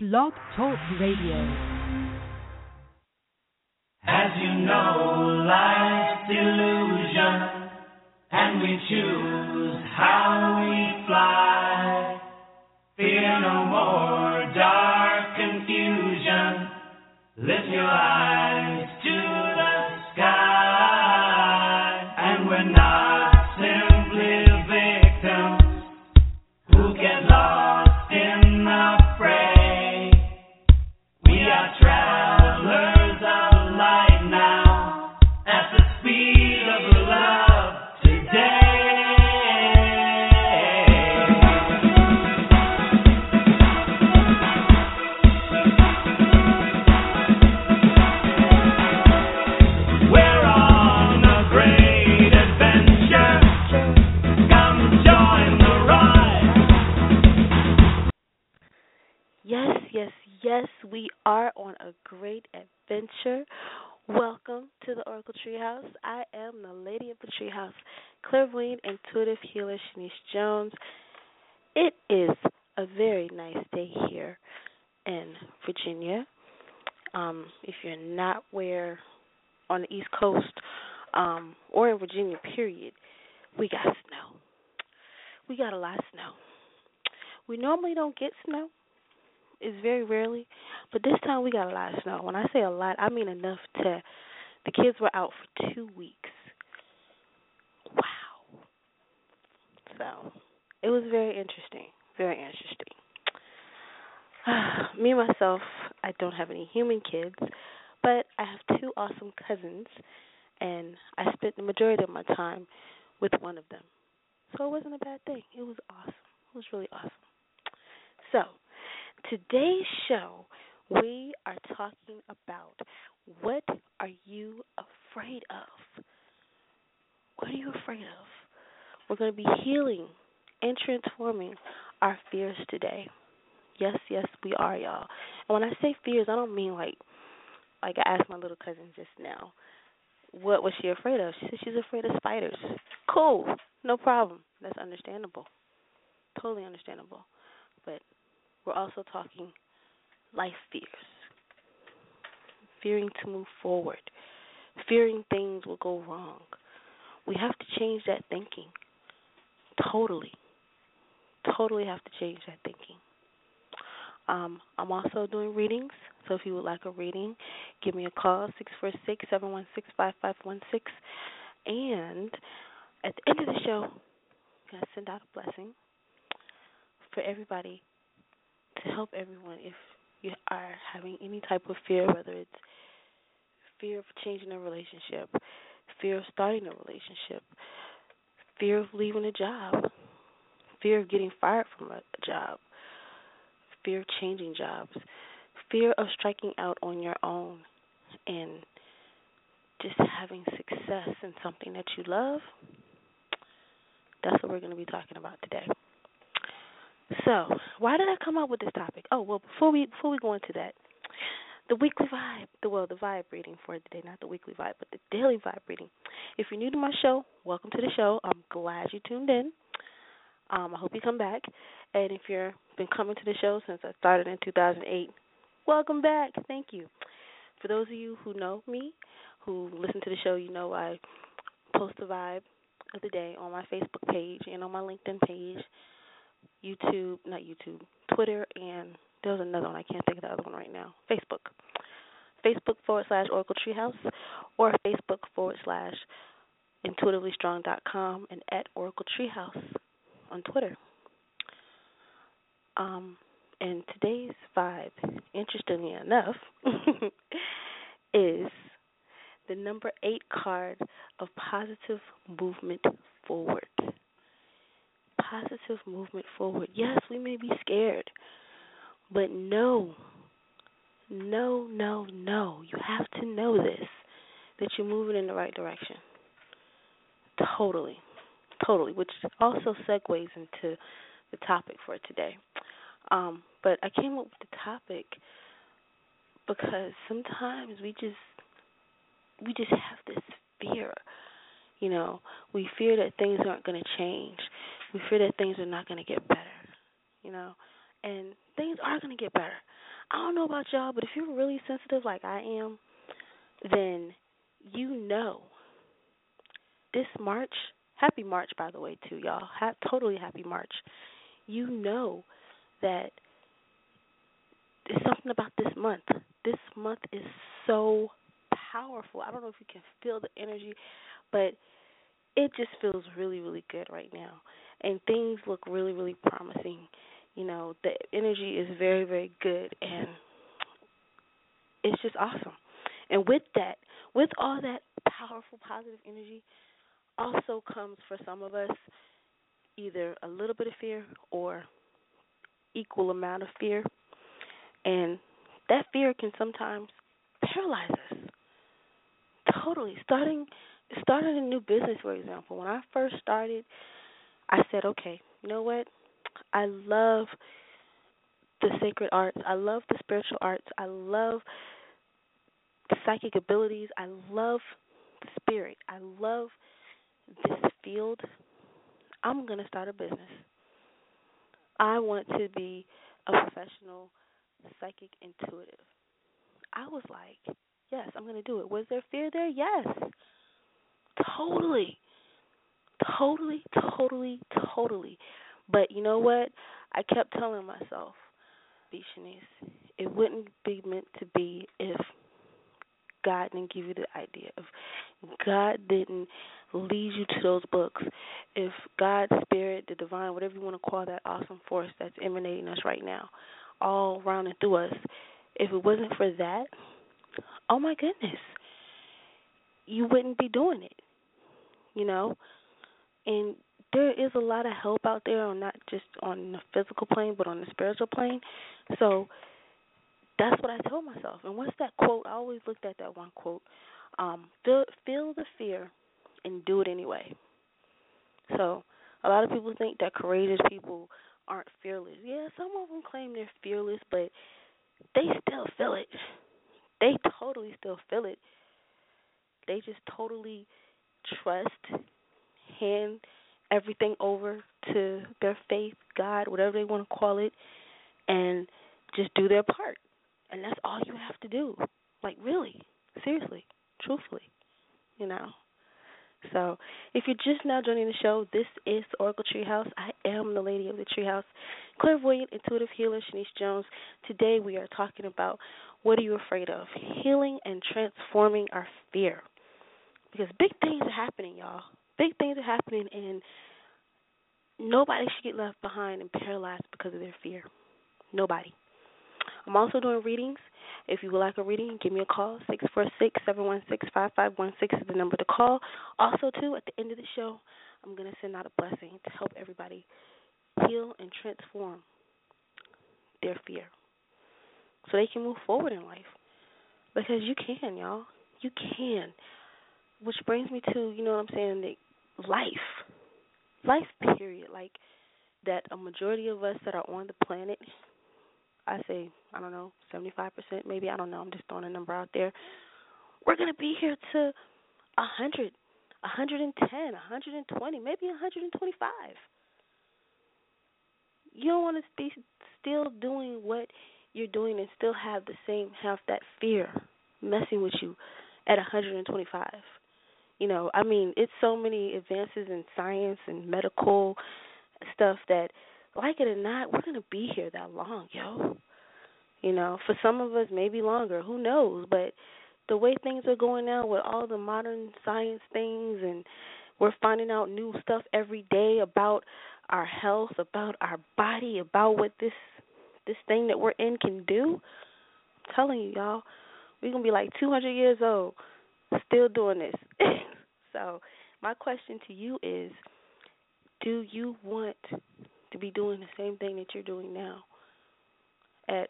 Blog Talk Radio. As you know, life's illusion, and we choose how we fly. Fear no more dark confusion. Lift your eyes to the sky, and we're not simply victims who get lost. Yes, we are on a great adventure. Welcome to the Oracle Treehouse. I am the Lady of the Treehouse, clairvoyant, intuitive healer, Shanice Jones. It is a very nice day here in Virginia. If you're not where on the East Coast or in Virginia, period, we got snow. We got a lot of snow. We normally don't get snow. It's very rarely, but this time we got a lot of snow. When I say a lot, I mean enough to, the kids were out for 2 weeks. Wow. So, it was very interesting. Me, myself, I don't have any human kids, but I have two awesome cousins, and I spent the majority of my time with one of them. So it wasn't a bad thing. It was awesome. It was really awesome. So, today's show, we are talking about what are you afraid of? What are you afraid of? We're going to be healing and transforming our fears today. Yes, we are, y'all. And when I say fears, I don't mean like I asked my little cousin just now, what was she afraid of? She said she's afraid of spiders. Cool. No problem. That's understandable. Totally understandable. But we're also talking life fears, fearing to move forward, fearing things will go wrong. We have to change that thinking. Totally have to change that thinking. I'm also doing readings, so if you would like a reading, give me a call, 646-716-5516. And at the end of the show, I'm going to send out a blessing for everybody, to help everyone if you are having any type of fear, whether it's fear of changing a relationship, fear of starting a relationship, fear of leaving a job, fear of getting fired from a job, fear of changing jobs, fear of striking out on your own and just having success in something that you love. That's what we're going to be talking about today. So, why did I come up with this topic? Oh, well, before we go into that, the weekly vibe, the vibe reading for today, not the weekly vibe, but the daily vibe reading. If you're new to my show, welcome to the show. I'm glad you tuned in. I hope you come back. And if you've been coming to the show since I started in 2008, welcome back. Thank you. For those of you who know me, who listen to the show, you know I post the vibe of the day on my Facebook page and on my LinkedIn page. Twitter, and there was another one. I can't think of the other one right now. Facebook. Facebook.com/Oracle Treehouse or Facebook.com/IntuitivelyStrong and @Oracle Treehouse on Twitter. And today's vibe, interestingly enough, is the number 8 card of positive movement forward. Positive movement forward. Yes, we may be scared, but no. You have to know this, that you're moving in the right direction. Totally, which also segues into the topic for today. But I came up with the topic because sometimes we just have this fear. You know, we fear that things aren't going to change. We fear that things are not going to get better, you know, and things are going to get better. I don't know about y'all, but if you're really sensitive like I am, then you know this March, happy March, by the way, too, y'all. Totally happy March. You know that there's something about this month. This month is so powerful. I don't know if you can feel the energy, but it just feels really, really good right now. And things look really, really promising. You know, the energy is very, very good, and it's just awesome. And with that, with all that powerful, positive energy, also comes for some of us either a little bit of fear or equal amount of fear. And that fear can sometimes paralyze us. Totally. Starting a new business, for example. When I first started, I said, okay, you know what? I love the sacred arts. I love the spiritual arts. I love psychic abilities. I love spirit. I love this field. I'm going to start a business. I want to be a professional psychic intuitive. I was like, yes, I'm going to do it. Was there fear there? Yes. Totally. But you know what? I kept telling myself, Shanice, it wouldn't be meant to be if God didn't give you the idea, if God didn't lead you to those books, if God's spirit, the divine, whatever you want to call that awesome force that's emanating us right now, all around and through us, if it wasn't for that, oh my goodness, you wouldn't be doing it, you know? And there is a lot of help out there, on not just on the physical plane, but on the spiritual plane. So that's what I told myself. And once that quote, I always looked at that one quote, feel the fear and do it anyway. So a lot of people think that courageous people aren't fearless. Yeah, some of them claim they're fearless, but they still feel it. They totally still feel it. They just totally trust, hand everything over to their faith, God, whatever they want to call it, and just do their part. And that's all you have to do. Like, really, seriously, truthfully, you know. So if you're just now joining the show, this is the Oracle Treehouse. I am the lady of the treehouse, clairvoyant, intuitive healer, Shanice Jones. Today we are talking about what are you afraid of? Healing and transforming our fear. Because big things are happening, y'all. Big things are happening, and nobody should get left behind and paralyzed because of their fear. Nobody. I'm also doing readings. If you would like a reading, give me a call. 646-716-5516 is the number to call. Also, too, at the end of the show, I'm going to send out a blessing to help everybody heal and transform their fear so they can move forward in life. Because you can, y'all. You can. Which brings me to, you know what I'm saying, the life period, like that a majority of us that are on the planet, I say, I don't know, 75% maybe, I don't know, I'm just throwing a number out there, we're going to be here to 100, 110, 120, maybe 125. You don't want to be still doing what you're doing and still have that fear messing with you at 125. You know, I mean, it's so many advances in science and medical stuff that, like it or not, we're going to be here that long, yo. You know, for some of us, maybe longer. Who knows? But the way things are going now with all the modern science things, and we're finding out new stuff every day about our health, about our body, about what this thing that we're in can do. I'm telling you, y'all, we're going to be like 200 years old. Still doing this. So my question to you is, do you want to be doing the same thing that you're doing now at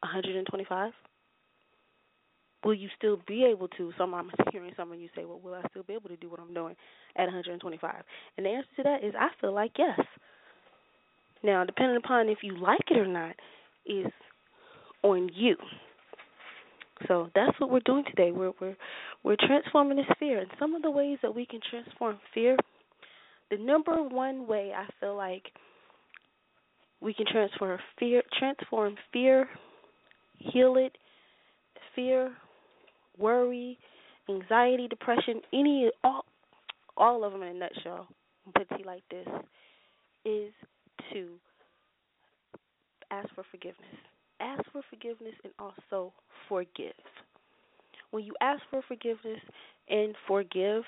125? Will you still be able to? I'm hearing some of you say, well, will I still be able to do what I'm doing at 125? And the answer to that is I feel like yes. Now, depending upon if you like it or not is on you. So that's what we're doing today. We're transforming this fear. And some of the ways that we can transform fear, the number one way I feel like we can transform fear heal it, fear, worry, anxiety, depression, all of them in a nutshell, put it like this, is to ask for forgiveness. Ask for forgiveness and also forgive. When you ask for forgiveness and forgive,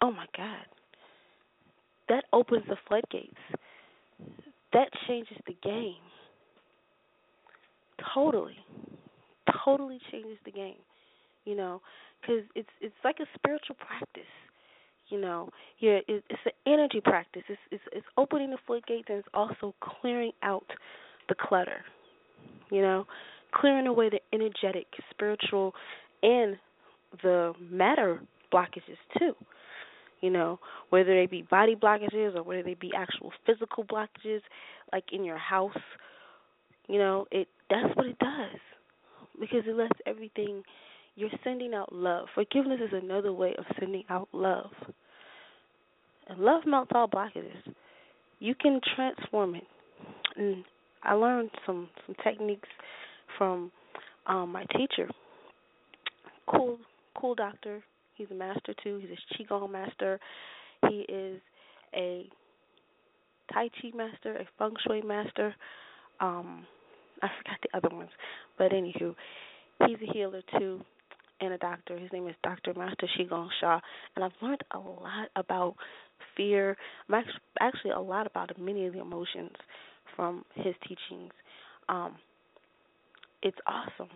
oh my God, that opens the floodgates. That changes the game. Totally changes the game. You know, because it's like a spiritual practice. You know, it's an energy practice. It's opening the floodgates, and it's also clearing out the clutter. You know, clearing away the energetic, spiritual, and the matter blockages too. You know, whether they be body blockages or whether they be actual physical blockages, like in your house. You know, that's what it does, because it lets everything. You're sending out love. Forgiveness is another way of sending out love. And love melts all blockages. You can transform it. And I learned some techniques from my teacher. Cool doctor. He's a master too. He's a Qigong master. He is a Tai Chi master, a Feng Shui master. I forgot the other ones. But anywho, he's a healer too, and a doctor. His name is Dr. Master Zhi Gang Sha, and I've learned a lot about fear, actually a lot about many of the emotions from his teachings. It's awesome.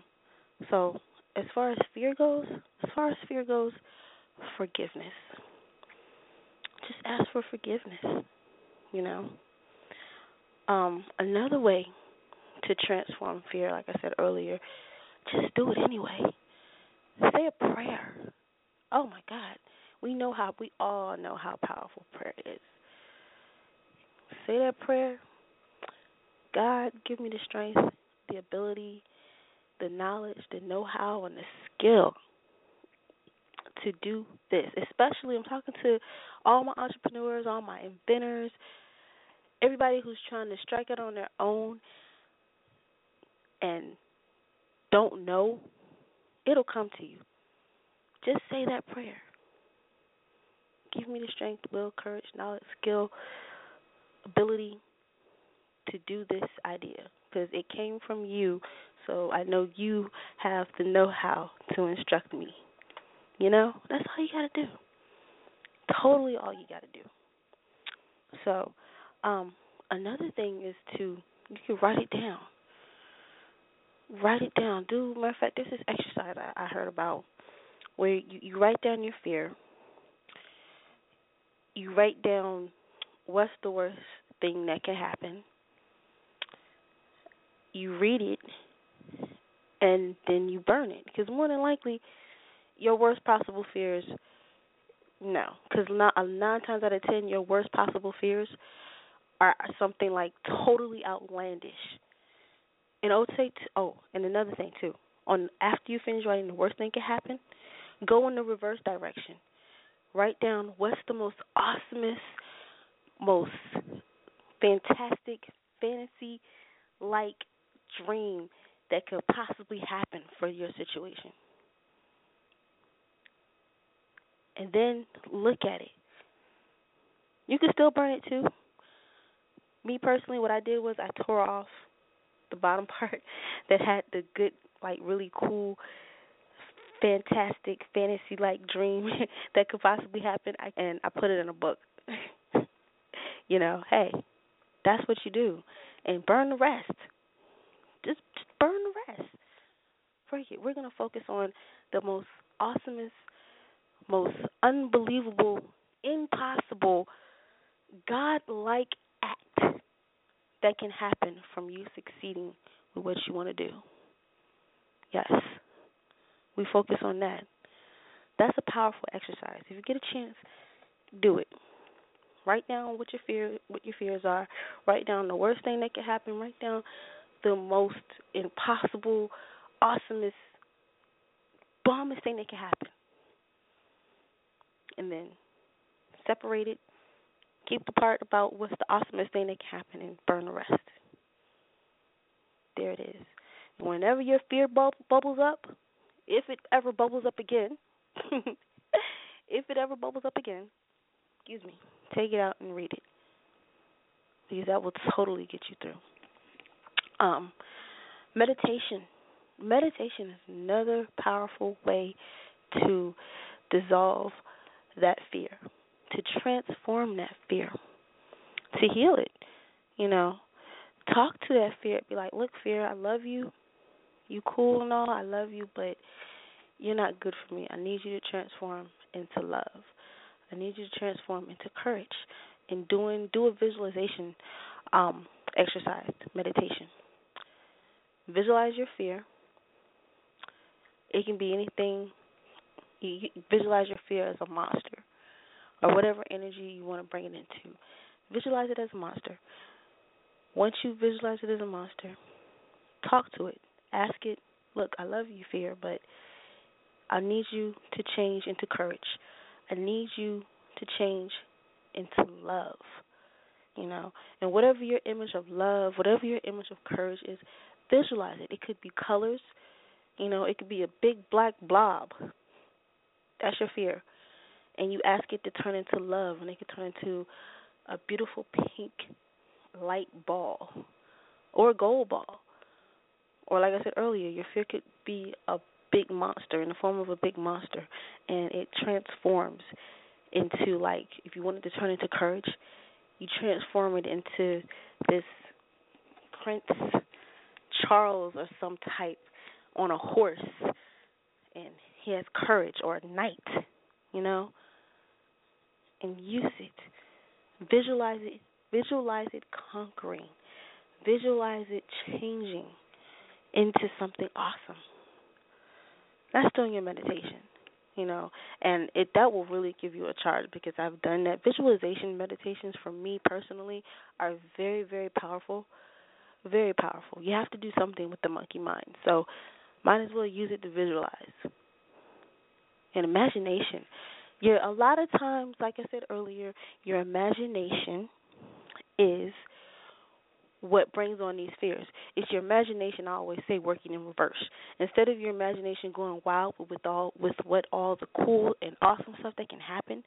So as far as fear goes, forgiveness. Just ask for forgiveness, you know. Another way to transform fear, like I said earlier, just do it anyway. Say a prayer. Oh my God, we all know how powerful prayer is. Say that prayer. God, give me the strength, the ability, the knowledge, the know-how, and the skill to do this. Especially, I'm talking to all my entrepreneurs, all my inventors, everybody who's trying to strike it on their own and don't know, it'll come to you. Just say that prayer. Give me the strength, will, courage, knowledge, skill, ability to do this idea, because it came from you, so I know you have the know-how to instruct me. You know, that's all you got to do. Totally all you got to do. So another thing is you can write it down. Write it down. Matter of fact, there's this exercise I heard about where you write down your fear. You write down what's the worst thing that can happen. You read it, and then you burn it. Because more than likely, your worst possible fears, no. Because 9 times out of 10, your worst possible fears are something like totally outlandish. And another thing too. After you finish writing the worst thing can happen, go in the reverse direction. Write down what's the most awesomest, most fantastic, fantasy-like dream that could possibly happen for your situation. And then look at it. You can still burn it too. Me personally, what I did was I tore off the bottom part that had the good, like really cool, fantastic, fantasy-like dream that could possibly happen, and I put it in a book. You know, hey, that's what you do. And burn the rest. Just burn the rest. Break it. We're going to focus on the most awesomest, most unbelievable, impossible, God-like act that can happen from you succeeding with what you want to do. Yes. We focus on that. That's a powerful exercise. If you get a chance, do it. Write down what your fears are. Write down the worst thing that could happen. Write down the most impossible, awesomest, bombest thing that could happen. And then separate it. Keep the part about what's the awesomest thing that can happen and burn the rest. There it is. whenever your fear bubbles up, if it ever bubbles up again, take it out and read it, because that will totally get you through. Meditation. Meditation is another powerful way to dissolve that fear, to transform that fear, to heal it. You know, talk to that fear. Be like, look, fear, I love you. You cool and all, I love you, but you're not good for me. I need you to transform into love. I need you to transform into courage. And do a visualization exercise, meditation. Visualize your fear. It can be anything. You visualize your fear as a monster, or whatever energy you want to bring it into. Visualize it as a monster. Once you visualize it as a monster, talk to it. Ask it, look, I love you, fear, but I need you to change into courage. I need you to change into love, you know. And whatever your image of love, whatever your image of courage is, visualize it. It could be colors, you know, it could be a big black blob. That's your fear. And you ask it to turn into love, and it can turn into a beautiful pink light ball or a gold ball. Or like I said earlier, your fear could be a big monster, in the form of a big monster, and it transforms into, like, if you wanted to turn into courage, you transform it into this Prince Charles or some type on a horse, and he has courage, or a knight, you know, and use it. Visualize it conquering. Visualize it changing into something awesome. That's doing your meditation, you know, and that will really give you a charge, because I've done that. Visualization meditations for me personally are very, very powerful, very powerful. You have to do something with the monkey mind, so might as well use it to visualize. And imagination, a lot of times, like I said earlier, your imagination is what brings on these fears. It's your imagination, I always say, working in reverse. Instead of your imagination going wild with all the cool and awesome stuff that can happen,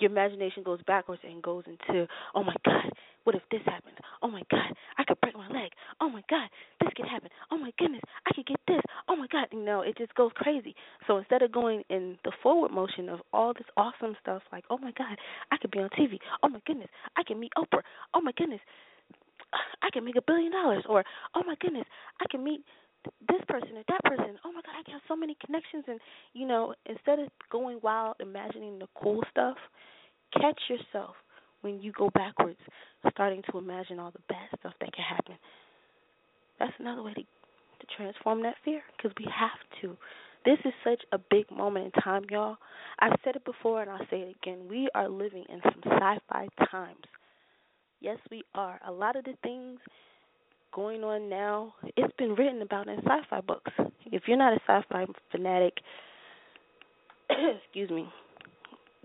your imagination goes backwards and goes into, oh my God, what if this happens? Oh my God, I could break my leg. Oh my God, this could happen. Oh my goodness, I could get this. Oh my God, you know, it just goes crazy. So instead of going in the forward motion of all this awesome stuff, like, oh my God, I could be on TV. Oh my goodness, I can meet Oprah. Oh my goodness, I can make $1 billion, or, oh my goodness, I can meet this person or that person. Oh my God, I can have so many connections. And, you know, instead of going wild, imagining the cool stuff, catch yourself when you go backwards, starting to imagine all the bad stuff that can happen. That's another way to transform that fear, because we have to. This is such a big moment in time, y'all. I've said it before and I'll say it again. We are living in some sci-fi times. Yes, we are. A lot of the things going on now, it's been written about in sci-fi books. If you're not a sci-fi fanatic, excuse me,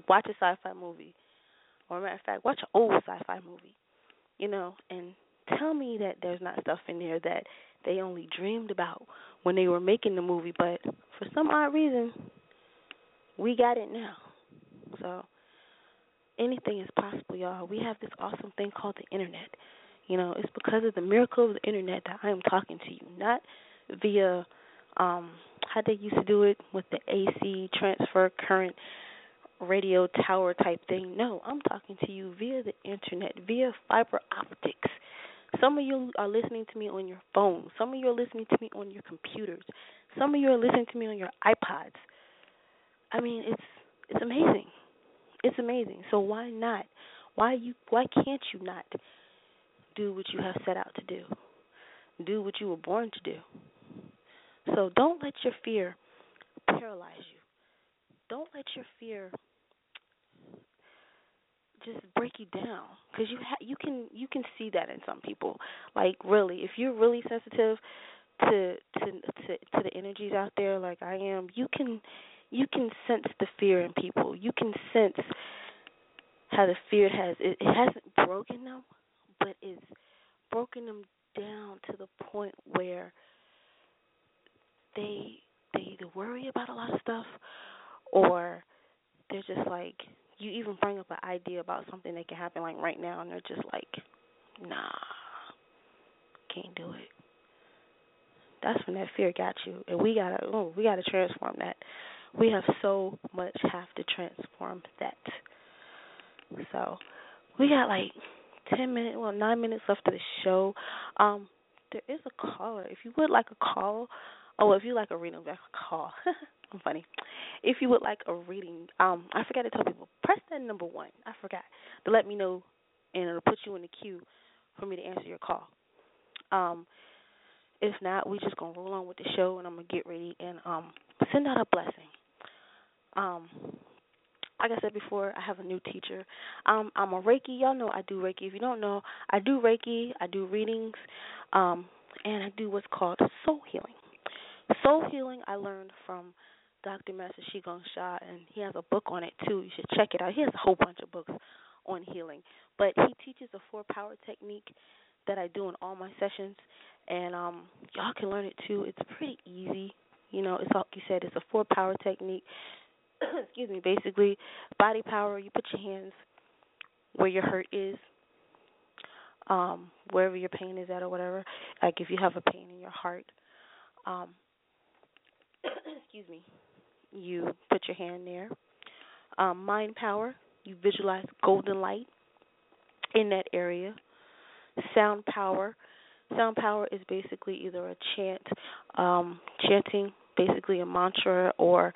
watch a sci-fi movie. Or, a matter of fact, watch an old sci-fi movie, you know, and tell me that there's not stuff in there that they only dreamed about when they were making the movie. But for some odd reason, we got it now. So anything is possible, y'all. We have this awesome thing called the internet. You know, it's because of the miracle of the internet that I am talking to you, not via how they used to do it with the AC transfer current radio tower type thing. No, I'm talking to you via the internet, via fiber optics. Some of you are listening to me on your phone. Some of you are listening to me on your computers. Some of you are listening to me on your iPods. I mean, it's amazing. It's amazing. So why not? Why can't you not do what you have set out to do? Do what you were born to do. So don't let your fear paralyze you. Don't let your fear just break you down, because you can see that in some people. Like, really, if you're really sensitive to the energies out there, like I am, you can sense the fear in people. You can sense how the fear it hasn't broken them, but it's broken them down to the point where they worry about a lot of stuff, or they're just like, you even bring up an idea about something that can happen like right now, and they're just like, nah, can't do it. That's when that fear got you, and we gotta transform that. We have to transform that. So we got like 9 minutes left of the show. There is a caller. If you would like a call, if you like a reading, that's a call. I'm funny. If you would like a reading, I forgot to tell people, press that number 1. I forgot to let me know, and it'll put you in the queue for me to answer your call. If not, we're just going to roll on with the show, and I'm going to get ready and send out a blessing. Like I said before, I have a new teacher. I'm a Reiki. Y'all know I do Reiki. If you don't know, I do Reiki. I do readings, and I do what's called soul healing. Soul healing I learned from Dr. Master Zhi Gang Sha, and he has a book on it, too. You should check it out. He has a whole bunch of books on healing. But he teaches a 4-power technique that I do in all my sessions, and y'all can learn it, too. It's pretty easy. You know, it's like you said, it's a 4-power technique. Excuse me, basically, body power, you put your hands where your hurt is, wherever your pain is at or whatever. Like if you have a pain in your heart, excuse me, you put your hand there. Mind power, you visualize golden light in that area. Sound power is basically either a chant, chanting basically a mantra, or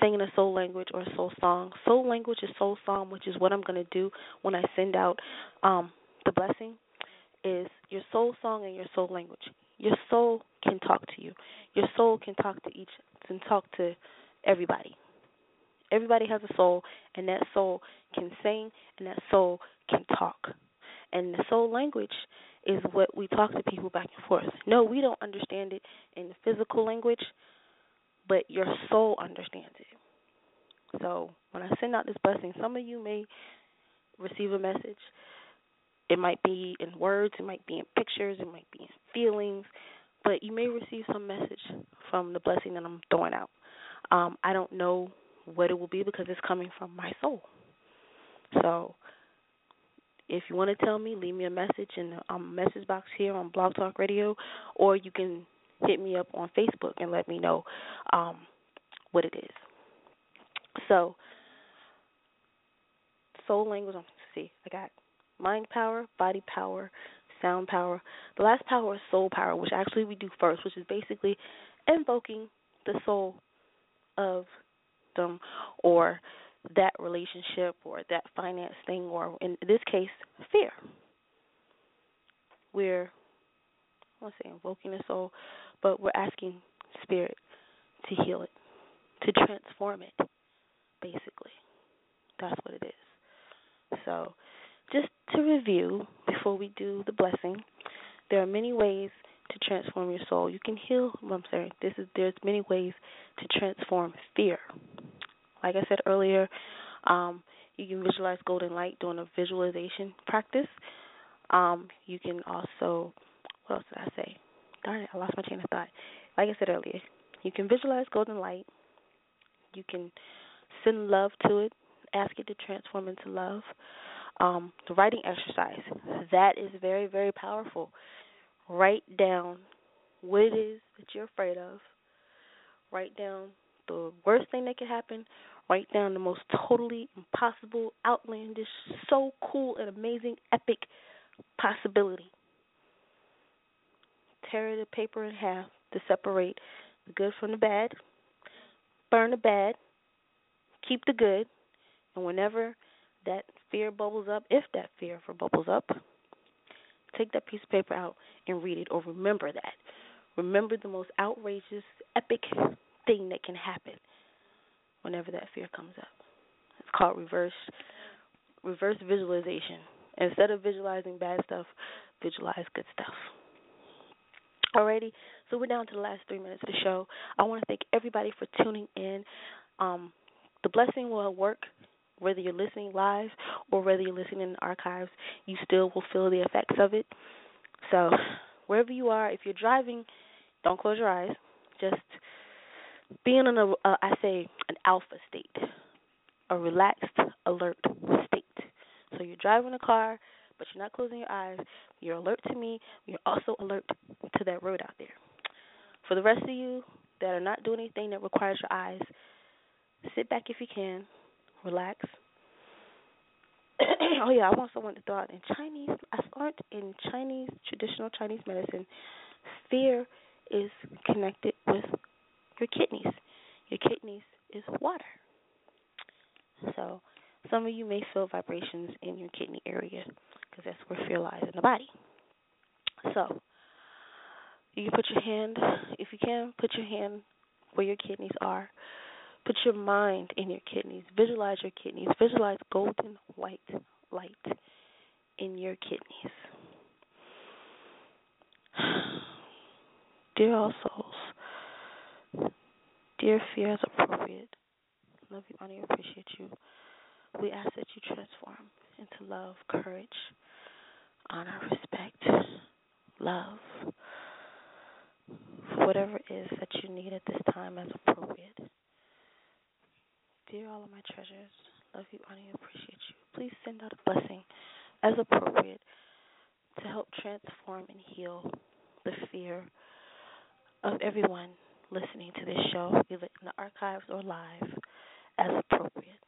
singing a soul language or a soul song. Soul language is soul song, which is what I'm going to do when I send out the blessing, is your soul song and your soul language. Your soul can talk to you. Your soul can talk to everybody. Everybody has a soul, and that soul can sing, and that soul can talk. And the soul language is what we talk to people back and forth. No, we don't understand it in the physical language, but your soul understands it. So when I send out this blessing, some of you may receive a message. It might be in words, it might be in pictures, it might be in feelings, but you may receive some message from the blessing that I'm throwing out. I don't know what it will be because it's coming from my soul. So if you want to tell me, leave me a message in the message box here on Blog Talk Radio, or you can hit me up on Facebook and let me know what it is. So, soul language, I got mind power, body power, sound power. The last power is soul power, which actually we do first, which is basically invoking the soul of them, or that relationship, or that finance thing, or in this case, fear. I want to say invoking the soul, but we're asking spirit to heal it, to transform it, basically. That's what it is. So just to review before we do the blessing, there are many ways to transform your soul. You can heal, there's many ways to transform fear. Like I said earlier, you can visualize golden light doing a visualization practice. You can also, what else did I say? Darn it, I lost my train of thought. Like I said earlier, you can visualize golden light. You can send love to it, ask it to transform into love. The writing exercise, that is very, very powerful. Write down what it is that you're afraid of. Write down the worst thing that could happen. Write down the most totally impossible, outlandish, so cool and amazing, epic possibility. Tear the paper in half to separate the good from the bad. Burn the bad. Keep the good. And whenever that fear bubbles up, if that fear ever bubbles up, take that piece of paper out and read it, or remember that. Remember the most outrageous, epic thing that can happen whenever that fear comes up. It's called reverse visualization. Instead of visualizing bad stuff, visualize good stuff. Alrighty, so we're down to the last 3 minutes of the show. I want to thank everybody for tuning in. The blessing will work whether you're listening live or whether you're listening in the archives. You still will feel the effects of it. So wherever you are, if you're driving, don't close your eyes. Just being in an alpha state, a relaxed, alert state. So you're driving a car, but you're not closing your eyes. You're alert to me. You're also alert to that road out there. For the rest of you that are not doing anything that requires your eyes, sit back if you can, relax. Oh, yeah, I want someone to throw out in Chinese. I learned in Chinese, traditional Chinese medicine, fear is connected with your kidneys. Your kidneys is water. So some of you may feel vibrations in your kidney area because that's where fear lies in the body. So you can put your hand, if you can, put your hand where your kidneys are. Put your mind in your kidneys. Visualize your kidneys. Visualize golden white light in your kidneys. Dear all souls, dear fear as appropriate, love you, honor you, appreciate you. We ask that you transform into love, courage, honor, respect, love, for whatever it is that you need at this time as appropriate. Dear all of my treasures, love you, honor you, appreciate you. Please send out a blessing as appropriate to help transform and heal the fear of everyone listening to this show, either in the archives or live, as appropriate.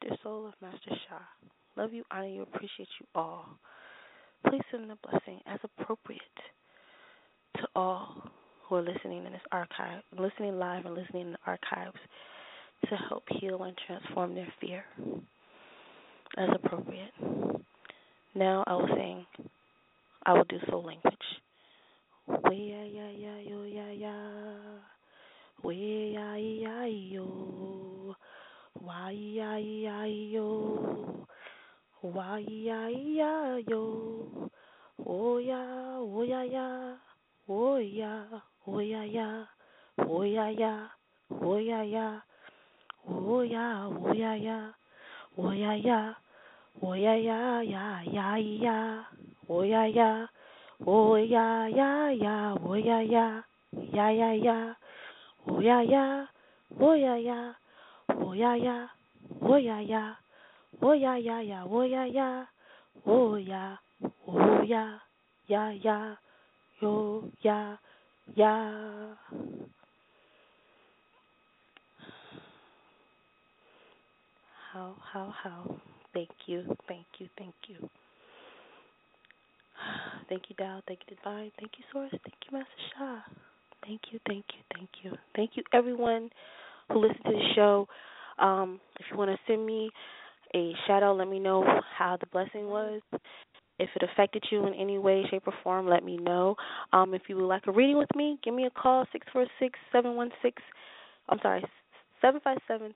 Dear soul of Master Shah, love you, honor you, appreciate you all. Please send a blessing as appropriate to all who are listening in this archive, listening live and listening in the archives, to help heal and transform their fear as appropriate. Now I will sing, I will do soul language. Oh yeah, oh yeah, yeah, oh yeah, yeah, oh yeah, yeah, yeah, yeah, yeah, oh yeah, yeah, oh yeah, yeah, yeah, oh yeah, yeah, yeah, yeah, yeah, oh yeah, yeah, oh yeah, yeah, oh yeah, yeah, oh yeah, yeah, oh yeah, yeah, yeah, oh yeah, yeah, oh yeah, oh yeah, yeah, yeah, yo, yeah, yeah. How. Thank you. Thank you, Tao. Thank you, Divine. Thank you, Source. Thank you, Master Shah. Thank you. Thank you, everyone who listened to the show. If you want to send me a shout-out, let me know how the blessing was. If it affected you in any way, shape, or form, let me know. If you would like a reading with me, give me a call, 757-321-0058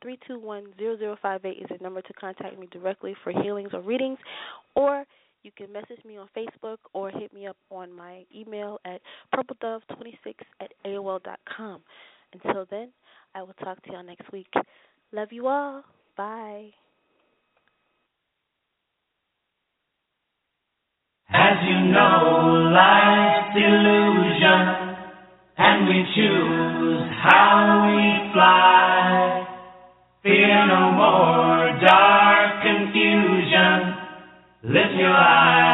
is a number to contact me directly for healings or readings, or you can message me on Facebook or hit me up on my email at purpledove26@aol.com. Until then, I will talk to y'all next week. Love you all. Bye. As you know, life's illusion, and we choose how we fly. Fear no more dark confusion. Lift your eyes.